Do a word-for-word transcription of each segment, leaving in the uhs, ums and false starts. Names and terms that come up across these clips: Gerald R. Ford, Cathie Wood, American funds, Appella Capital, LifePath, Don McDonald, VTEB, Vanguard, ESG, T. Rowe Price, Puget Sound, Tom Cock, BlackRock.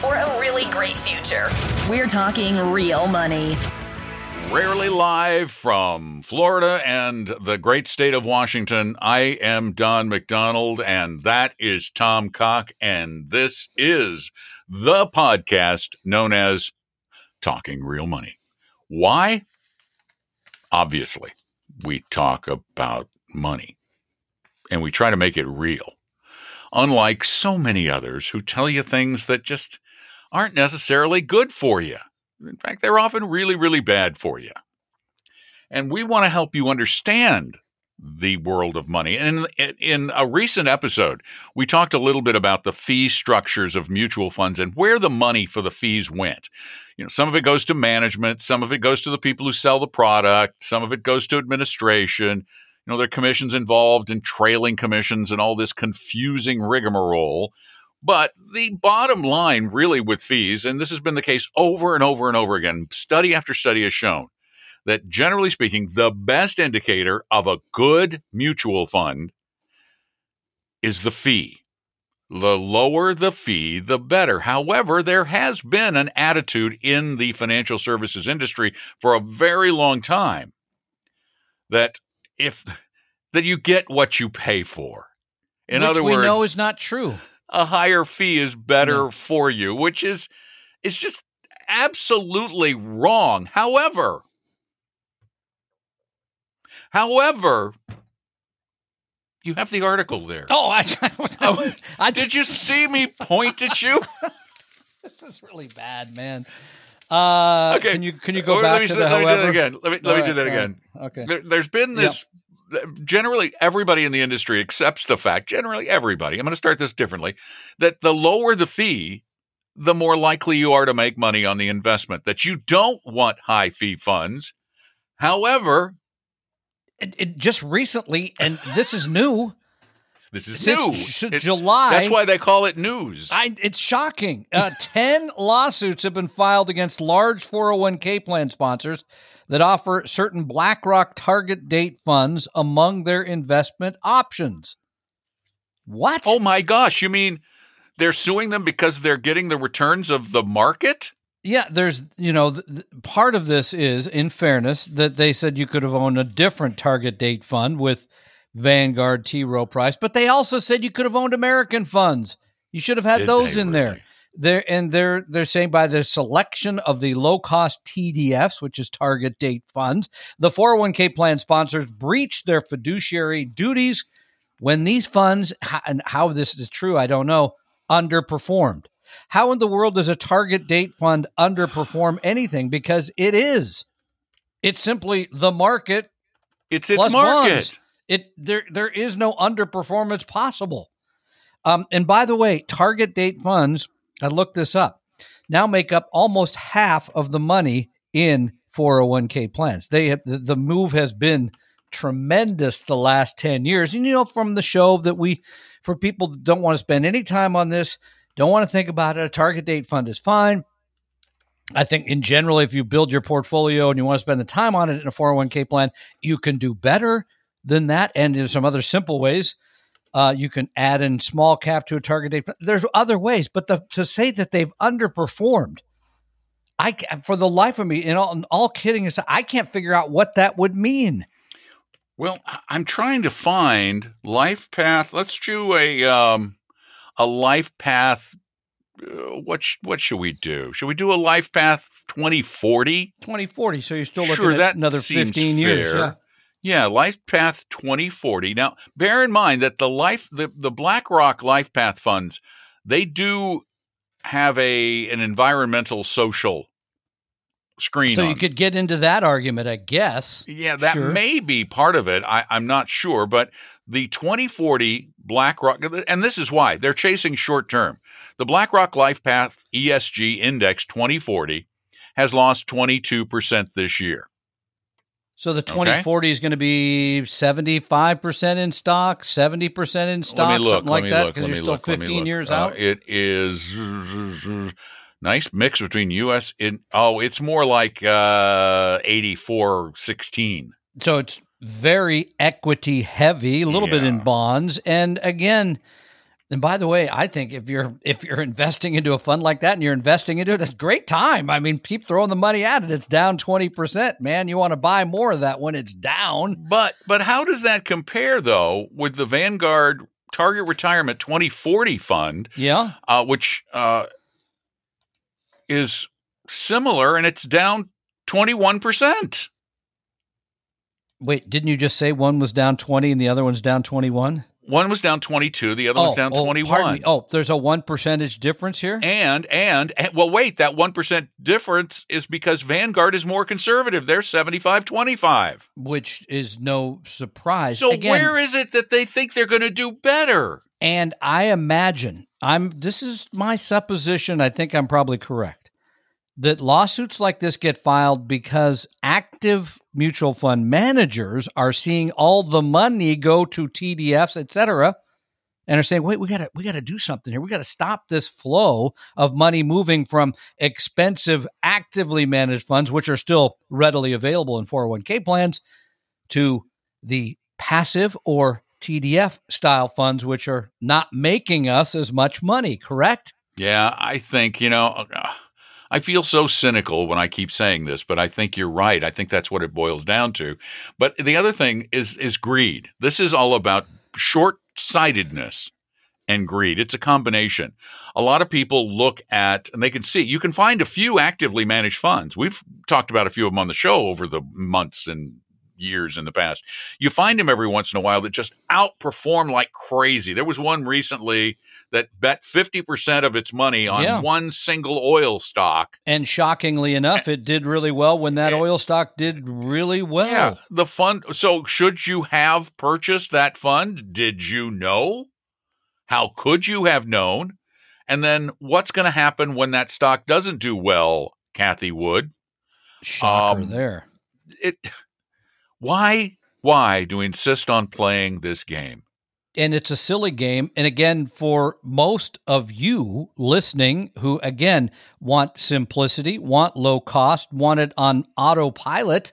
For a really great future. We're talking real money. Rarely live from Florida and the great state of Washington, I am Don McDonald, and that is Tom Cock, and this is the podcast known as Talking Real Money. Why? Obviously, we talk about money, and we try to make it real. Unlike so many others who tell you things that just aren't necessarily good for you. In fact, they're often really, really bad for you. And we want to help you understand the world of money. And in, in a recent episode, we talked a little bit about the fee structures of mutual funds and where the money for the fees went. You know, some of it goes to management, some of it goes to the people who sell the product, some of it goes to administration. You know, there are commissions involved and trailing commissions and all this confusing rigmarole. But the bottom line really with fees, and this has been the case over and over and over again, study after study has shown that generally speaking, the best indicator of a good mutual fund is the fee. The lower the fee, the better. However, there has been an attitude in the financial services industry for a very long time that If that you get what you pay for. In which other words, we know is not true. A higher fee is better no. for you, which is is just absolutely wrong. However, however, you have the article there. Oh, I, I, I did you see me point at you? This is really bad, man. Uh, okay. Can you can you go oh, back me, to the Let however? me do that again. Let me let right, me do that again. Right. Okay. There, there's been this. Yep. Generally, everybody in the industry accepts the fact. Generally, everybody. I'm going to start this differently. That the lower the fee, the more likely you are to make money on the investment. That you don't want high fee funds. However, it, it just recently, and this is new. This is Since new. J- July. That's why they call it news. I, it's shocking. Uh, ten lawsuits have been filed against large four oh one k plan sponsors that offer certain BlackRock target date funds among their investment options. What? Oh, my gosh. You mean they're suing them because they're getting the returns of the market? Yeah, there's, you know, th- th- part of this is, in fairness, that they said you could have owned a different target date fund with Vanguard, T. Rowe Price, but they also said you could have owned American funds. You should have had Did those in really? there. They're, and they're they're saying by their selection of the low-cost T D Fs, which is target date funds, the four oh one k plan sponsors breached their fiduciary duties when these funds, and how this is true, I don't know, underperformed. How in the world does a target date fund underperform anything? Because it is. It's simply the market. It's its plus market. Bonds. It there there is no underperformance possible. Um, and by the way, target date funds, I looked this up, now make up almost half of the money in four oh one k plans. They have, the, the move has been tremendous the last ten years. And you know from the show that we, for people that don't want to spend any time on this, don't want to think about it, a target date fund is fine. I think in general, if you build your portfolio and you want to spend the time on it in a four oh one k plan, you can do better than that, and there's some other simple ways. Uh, you can add in small cap to a target date. There's other ways, but the, to say that they've underperformed, I for the life of me, and all, and all kidding aside, I can't figure out what that would mean. Well, I'm trying to find LifePath. Let's do a um, a LifePath. Uh, what sh- what should we do? Should we do a LifePath twenty forty? twenty forty. So you're still looking sure, at that another fifteen years. Fair. Yeah. Yeah, LifePath twenty forty. Now, bear in mind that the life the, the BlackRock LifePath funds, they do have a an environmental social screen so on. You could get into that argument, I guess. Yeah, that sure. may be part of it. I, I'm not sure. But the twenty forty BlackRock, and this is why, they're chasing short term. The BlackRock LifePath E S G Index twenty forty has lost twenty-two percent this year. So the twenty forty okay. is going to be seventy-five percent in stock, seventy percent in stock, look, something like that, because you're still look, fifteen years uh, out? It is nice mix between U S and – oh, it's more like uh, eighty-four sixteen. So it's very equity heavy, a little yeah. bit in bonds. And again – and by the way, I think if you're if you're investing into a fund like that and you're investing into it, it's a great time. I mean, keep throwing the money at it. It's down twenty percent, man. You want to buy more of that when it's down. But but how does that compare, though, with the Vanguard Target Retirement twenty forty fund, yeah, uh, which uh, is similar, and it's down twenty-one percent? Wait, didn't you just say one was down twenty and the other one's down twenty-one? One was down twenty-two, the other oh, one's down oh, twenty-one. Oh, there's a one percentage difference here? And, and, and, well, wait, that one percent difference is because Vanguard is more conservative. They're seventy-five twenty-five. Which is no surprise. So Again, where is it that they think they're going to do better? And I imagine, I'm. this is my supposition, I think I'm probably correct, that lawsuits like this get filed because active mutual fund managers are seeing all the money go to T D Fs, et cetera, and are saying, wait, we got to we got to do something here. We got to stop this flow of money moving from expensive, actively managed funds, which are still readily available in four oh one k plans, to the passive or T D F style funds, which are not making us as much money, correct? Yeah, I think, you know... Uh... I feel so cynical when I keep saying this, but I think you're right. I think that's what it boils down to. But the other thing is is greed. This is all about short-sightedness and greed. It's a combination. A lot of people look at, and they can see, you can find a few actively managed funds. We've talked about a few of them on the show over the months and years in the past. You find them every once in a while that just outperform like crazy. There was one recently that bet fifty percent of its money on yeah. one single oil stock. And shockingly enough, and, it did really well when that and, oil stock did really well. Yeah, the fund. So should you have purchased that fund? Did you know? How could you have known? And then what's going to happen when that stock doesn't do well, Cathie Wood? Shocker um, there. It, why, why do we insist on playing this game? And it's a silly game. And again, for most of you listening who, again, want simplicity, want low cost, want it on autopilot,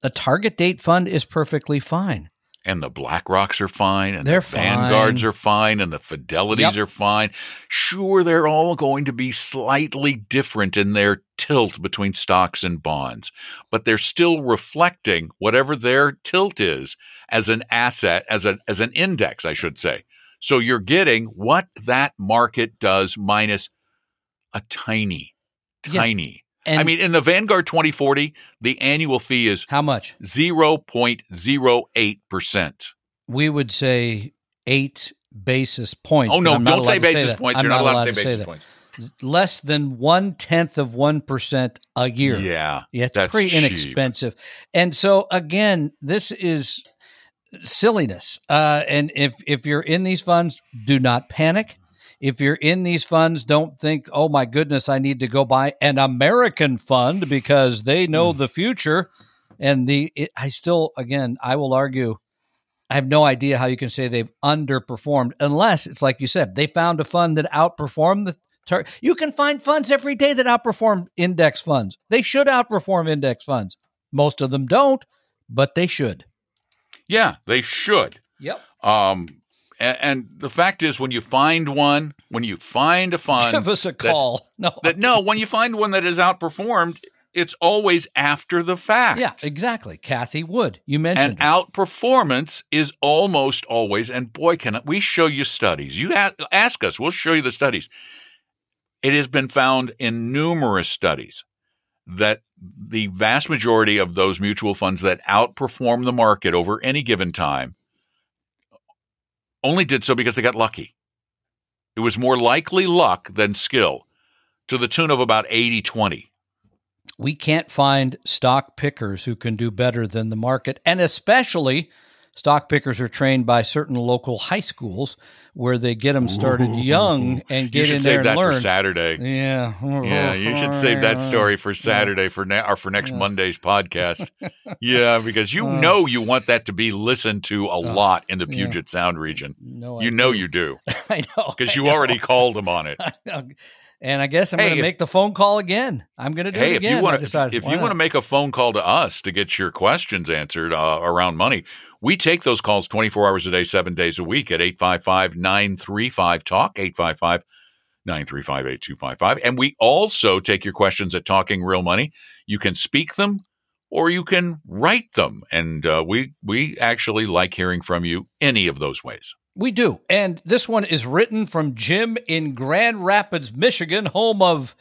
the target date fund is perfectly fine. And the BlackRocks are fine, and they're the Vanguards fine. are fine, and the Fidelities yep. are fine. Sure, they're all going to be slightly different in their tilt between stocks and bonds, but they're still reflecting whatever their tilt is as an asset, as a as an index, I should say. So you're getting what that market does minus a tiny, tiny. Yeah. And I mean, in the Vanguard twenty forty, the annual fee is how much? zero point zero eight percent. We would say eight basis points. Oh, no, don't say basis points. You're not allowed to say basis points. Less than one-tenth of one percent a year. Yeah. Yeah, it's pretty inexpensive. And so, again, this is silliness. Uh, and if, if you're in these funds, do not panic. If you're in these funds, don't think, oh, my goodness, I need to go buy an American fund because they know mm. the future. And the it, I still, again, I will argue, I have no idea how you can say they've underperformed unless it's like you said, they found a fund that outperformed the tar- You can find funds every day that outperform index funds. They should outperform index funds. Most of them don't, but they should. Yeah, they should. Yep. Um. And the fact is, when you find one, when you find a fund, give us a call. That, no, that, no, when you find one that is outperformed, it's always after the fact. Yeah, exactly. Cathie Wood, you mentioned, and her. Outperformance is almost always. And boy, can we show you studies? You ask, ask us, we'll show you the studies. It has been found in numerous studies that the vast majority of those mutual funds that outperform the market over any given time only did so because they got lucky. It was more likely luck than skill, to the tune of about eighty twenty. we can't find stock pickers who can do better than the market, and especially stock pickers are trained by certain local high schools where they get them started young and get in there and learn. You should save that for Saturday. Yeah. Yeah, you should save that story for Saturday for now or for next yeah. Monday's podcast. Yeah, because you uh, know you want that to be listened to a uh, lot in the Puget yeah. Sound region. No, you I know do. you do. I know. Because you know. already called them on it. I know. And I guess I'm hey, going to make the phone call again. I'm going to do hey, it again. If you want to, if you want to make a phone call to us to get your questions answered uh, around money, we take those calls twenty-four hours a day, seven days a week at eight five five, nine three five, talk, eight five five, nine three five, eight two five five. And we also take your questions at Talking Real Money. You can speak them or you can write them. And uh, we we actually like hearing from you any of those ways. We do. And this one is written from Jim in Grand Rapids, Michigan, home of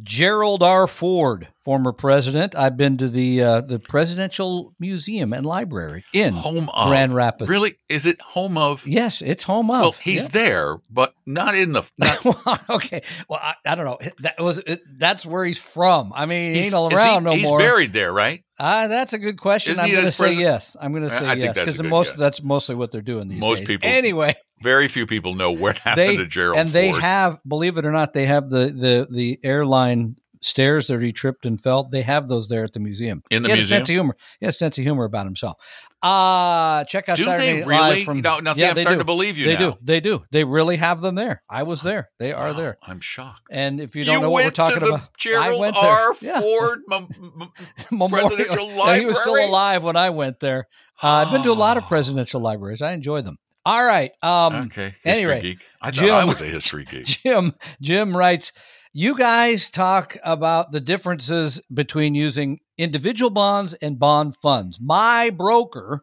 Gerald R. Ford, former president. I've been to the uh, the Presidential Museum and Library in home of, Grand Rapids. Really? Is it home of? Yes, it's home of. Well, he's yeah. there, but not in the. Not... well, okay. Well, I, I don't know. That was it, that's where he's from. I mean, he he's, ain't all around he, no he's more. He's buried there, right? Uh, that's a good question. Isn't I'm going to say yes. I'm going to say I yes because most guess. that's mostly what they're doing these most days. People, anyway, very few people know what happened they, to Gerald and Ford. They have, believe it or not, they have the the the airline stairs that he tripped and fell. They have those there at the museum. In the he museum, had a sense of humor. He has a sense of humor about himself. Uh check out do Saturday Night really? Live from. No, no, see, yeah, I'm starting do. to believe you. They now. do. They do. They really have them there. I was there. They are wow, there. I'm shocked. And if you don't you know what we're talking to the about, Gerald I went there. R. Ford yeah. m- m- Memorial. Presidential Library. No, he was still alive when I went there. Uh, I've been to a lot of presidential libraries. I enjoy them. All right. Um, okay. History anyway, geek. I thought Jim, I was a history geek. Jim. Jim writes. You guys talk about the differences between using individual bonds and bond funds. My broker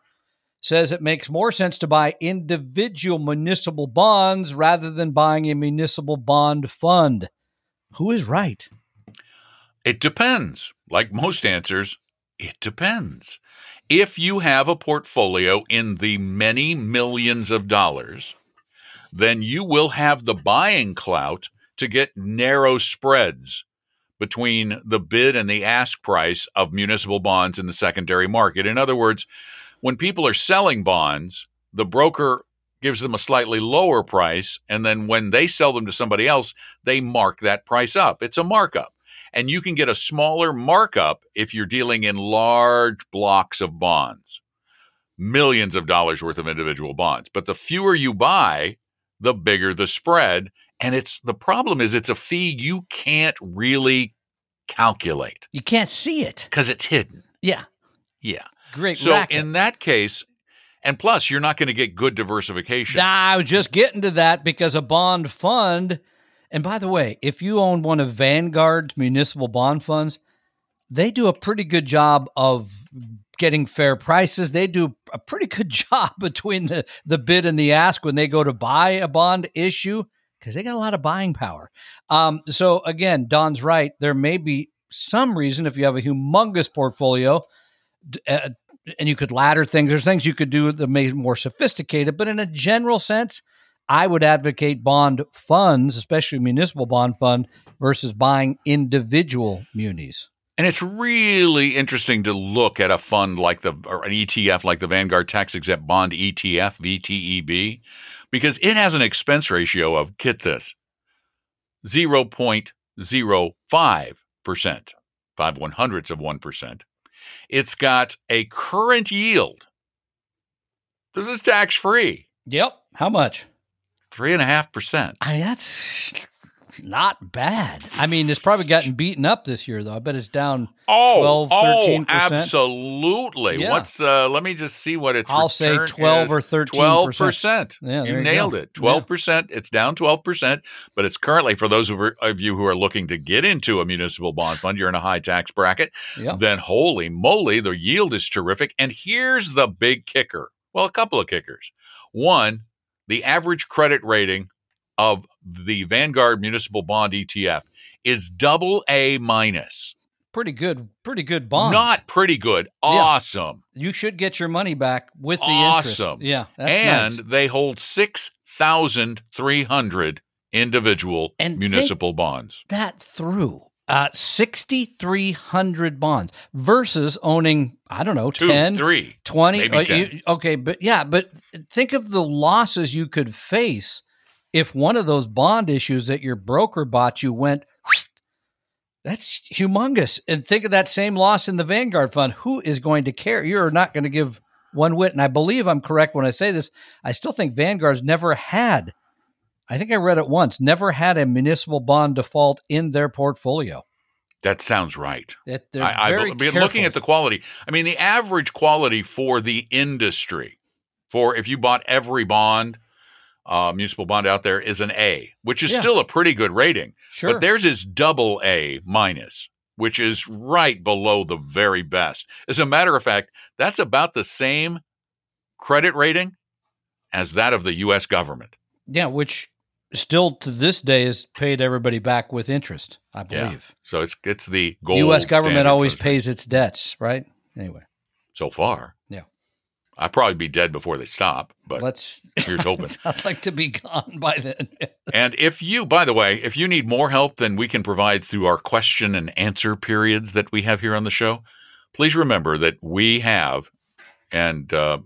says it makes more sense to buy individual municipal bonds rather than buying a municipal bond fund. Who is right? It depends. Like most answers, it depends. If you have a portfolio in the many millions of dollars, then you will have the buying clout to get narrow spreads between the bid and the ask price of municipal bonds in the secondary market. In other words, when people are selling bonds, the broker gives them a slightly lower price, and then when they sell them to somebody else, they mark that price up. It's a markup. And you can get a smaller markup if you're dealing in large blocks of bonds, millions of dollars worth of individual bonds. But the fewer you buy, the bigger the spread. And it's the problem is it's a fee you can't really calculate. You can't see it. Because it's hidden. Yeah. Yeah. Great So racket. In that case, and plus you're not going to get good diversification. Nah, I was just getting to that because a bond fund, and by the way, if you own one of Vanguard's municipal bond funds, they do a pretty good job of getting fair prices. They do a pretty good job between the, the bid and the ask when they go to buy a bond issue. Because they got a lot of buying power. Um, so, again, Don's right. There may be some reason if you have a humongous portfolio uh, and you could ladder things. There's things you could do that make it more sophisticated. But in a general sense, I would advocate bond funds, especially municipal bond fund, versus buying individual munis. And it's really interesting to look at a fund like the or an E T F like the Vanguard Tax-Exempt Bond E T F, V T E B, because it has an expense ratio of, get this, zero point zero five percent, five one hundredths of one percent. It's got a current yield. This is tax-free. Yep. How much? three point five percent. I mean, that's not bad. I mean, it's probably gotten beaten up this year, though. I bet it's down oh, twelve, thirteen percent. Oh, absolutely. Yeah. What's, uh, let me just see what it's I'll say twelve or thirteen percent. twelve percent. Yeah, you nailed you it. twelve percent. Yeah. It's down twelve percent, but it's currently, for those of, of you who are looking to get into a municipal bond fund, you're in a high tax bracket, yeah. then holy moly, the yield is terrific. And here's the big kicker. Well, a couple of kickers. One, the average credit rating of the Vanguard Municipal Bond E T F is double A minus. Pretty good, pretty good bonds. Not pretty good. Awesome. Yeah. You should get your money back with the interest. Awesome. Yeah, that's and nice. They hold six thousand three hundred individual and municipal bonds. That through. uh, six thousand three hundred bonds versus owning, I don't know, ten, Two, three, twenty. Maybe uh, ten. You, okay, but yeah, but think of the losses you could face if one of those bond issues that your broker bought you went, that's humongous. And think of that same loss in the Vanguard fund. Who is going to care? You're not going to give one whit. And I believe I'm correct when I say this. I still think Vanguard's never had, I think I read it once, never had a municipal bond default in their portfolio. That sounds right. That they're I, very I've been careful. Looking at the quality. I mean, the average quality for the industry, for if you bought every bond, Uh, municipal bond out there is an A, which is yeah. still a pretty good rating. Sure. But theirs is double A minus, which is right below the very best. As a matter of fact, that's about the same credit rating as that of the U S government. Yeah, which still to this day is paid everybody back with interest, I believe. Yeah. So it's it's the gold U S government always pays its debts, right? Anyway. So far. Yeah. I'd probably be dead before they stop, but Let's, here's hoping. I'd like to be gone by then. And if you, by the way, if you need more help than we can provide through our question and answer periods that we have here on the show, please remember that we have, and uh,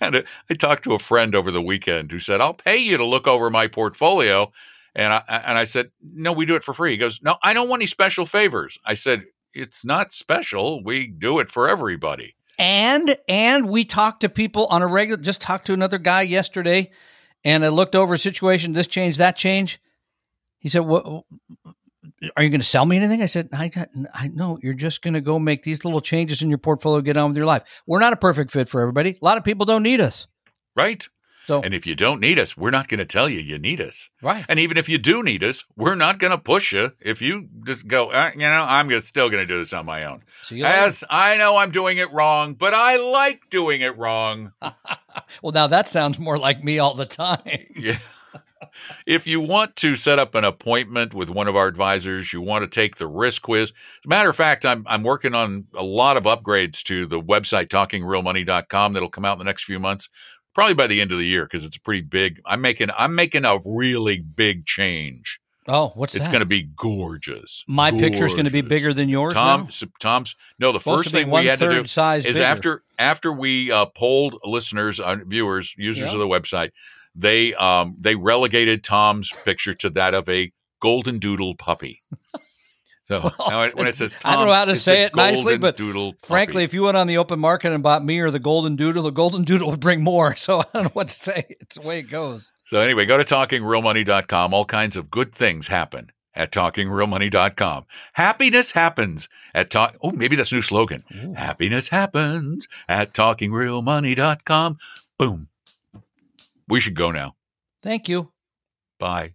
I talked to a friend over the weekend who said, I'll pay you to look over my portfolio. And I, and I said, no, we do it for free. He goes, no, I don't want any special favors. I said, it's not special. We do it for everybody. And and we talk to people on a regular, just talked to another guy yesterday, and I looked over a situation, this change, that change. He said, well, are you going to sell me anything? I said, I got, I know you're just going to go make these little changes in your portfolio, get on with your life. We're not a perfect fit for everybody. A lot of people don't need us. Right. So, and if you don't need us, we're not going to tell you you need us. Right. And even if you do need us, we're not going to push you. If you just go, uh, you know, I'm gonna, still going to do this on my own. See you As later. I know I'm doing it wrong, but I like doing it wrong. Well, now that sounds more like me all the time. Yeah. If you want to set up an appointment with one of our advisors, you want to take the risk quiz. As a matter of fact, I'm I'm working on a lot of upgrades to the website, talking real money dot com, that'll come out in the next few months. Probably by the end of the year, because it's pretty big. I'm making I'm making a really big change. Oh, what's it's that? It's going to be gorgeous. My gorgeous. Picture's going to be bigger than yours. Tom, now? Tom's no. The Supposed first thing we had to do size is bigger. after after we uh, polled listeners, uh, viewers, users yeah. of the website, they um they relegated Tom's picture to that of a golden doodle puppy. So well, now when it says Tom, I don't know how to say it nicely, but frankly, puppy. If you went on the open market and bought me or the golden doodle, the golden doodle would bring more. So I don't know what to say. It's the way it goes. So anyway, go to talking real money dot com. All kinds of good things happen at talking real money dot com. Happiness happens at talk. Oh, maybe that's a new slogan. Ooh. Happiness happens at talking real money dot com. Boom. We should go now. Thank you. Bye.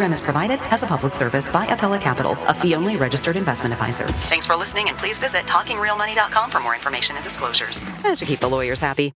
program is provided as a public service by Appella Capital, a fee-only registered investment advisor. Thanks for listening, and please visit talking real money dot com for more information and disclosures. That should keep the lawyers happy.